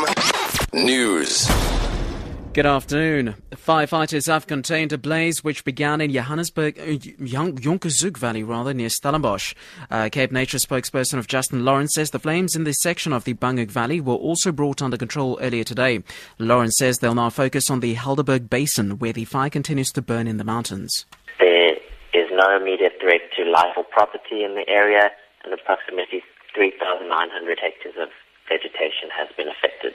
FM News. Good afternoon. Firefighters have contained a blaze which began in Jonkershoek Valley, near Stellenbosch. Cape Nature spokesperson of Justin Lawrence says the flames in this section of the Banhoek Valley were also brought under control earlier today. Lawrence says they'll now focus on the Helderberg Basin, where the fire continues to burn in the mountains. There is no immediate threat to life or property in the area, and approximately 3,900 hectares of vegetation has been affected.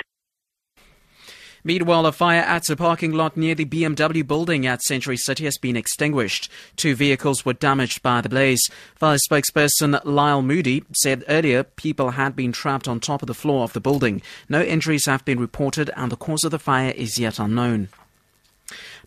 Meanwhile, a fire at a parking lot near the BMW building at Century City has been extinguished. 2 vehicles were damaged by the blaze. Fire spokesperson Lyle Moody said earlier people had been trapped on top of the floor of the building. No injuries have been reported and the cause of the fire is yet unknown.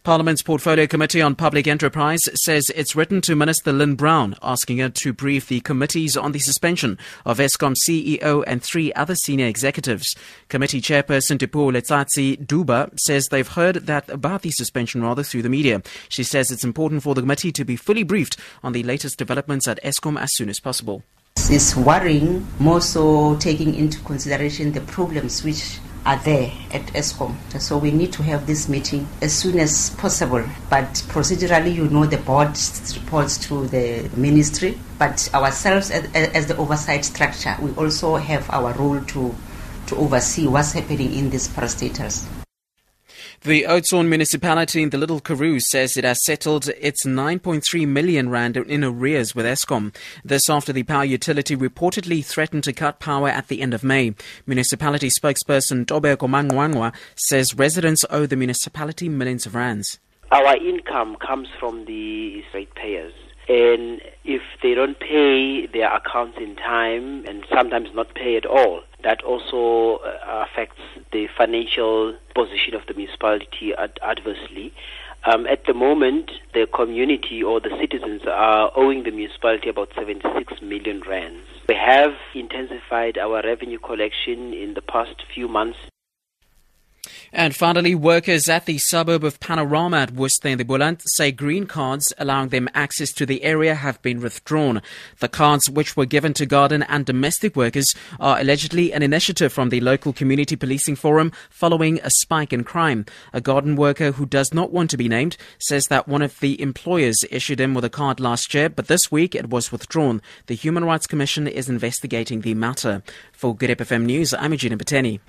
Parliament's Portfolio Committee on Public Enterprise says it's written to Minister Lynn Brown, asking her to brief the committees on the suspension of Eskom CEO and 3 other senior executives. Committee Chairperson Dipo Lecatsi-Duba says they've heard that about the suspension through the media. She says it's important for the committee to be fully briefed on the latest developments at Eskom as soon as possible. It's worrying, more so taking into consideration the problems which are there at Eskom. So we need to have this meeting as soon as possible. But procedurally, the board reports to the ministry. But ourselves, as the oversight structure, we also have our role to oversee what's happening in these parastatals. The Oatson municipality in the Little Karoo says it has settled its 9.3 million rand in arrears with Eskom. This after the power utility reportedly threatened to cut power at the end of May. Municipality spokesperson Tobe Komangwangwa says residents owe the municipality millions of rands. Our income comes from the ratepayers, and if they don't pay their accounts in time and sometimes not pay at all, that also affects the financial position of the municipality adversely. At the moment, the community or the citizens are owing the municipality about 76 million rands. We have intensified our revenue collection in the past few months. And finally, workers at the suburb of Panorama at Wustendibulant say green cards allowing them access to the area have been withdrawn. The cards, which were given to garden and domestic workers, are allegedly an initiative from the local community policing forum following a spike in crime. A garden worker who does not want to be named says that one of the employers issued him with a card last year, but this week it was withdrawn. The Human Rights Commission is investigating the matter. For Grip FM News, I'm Eugenie Pateni.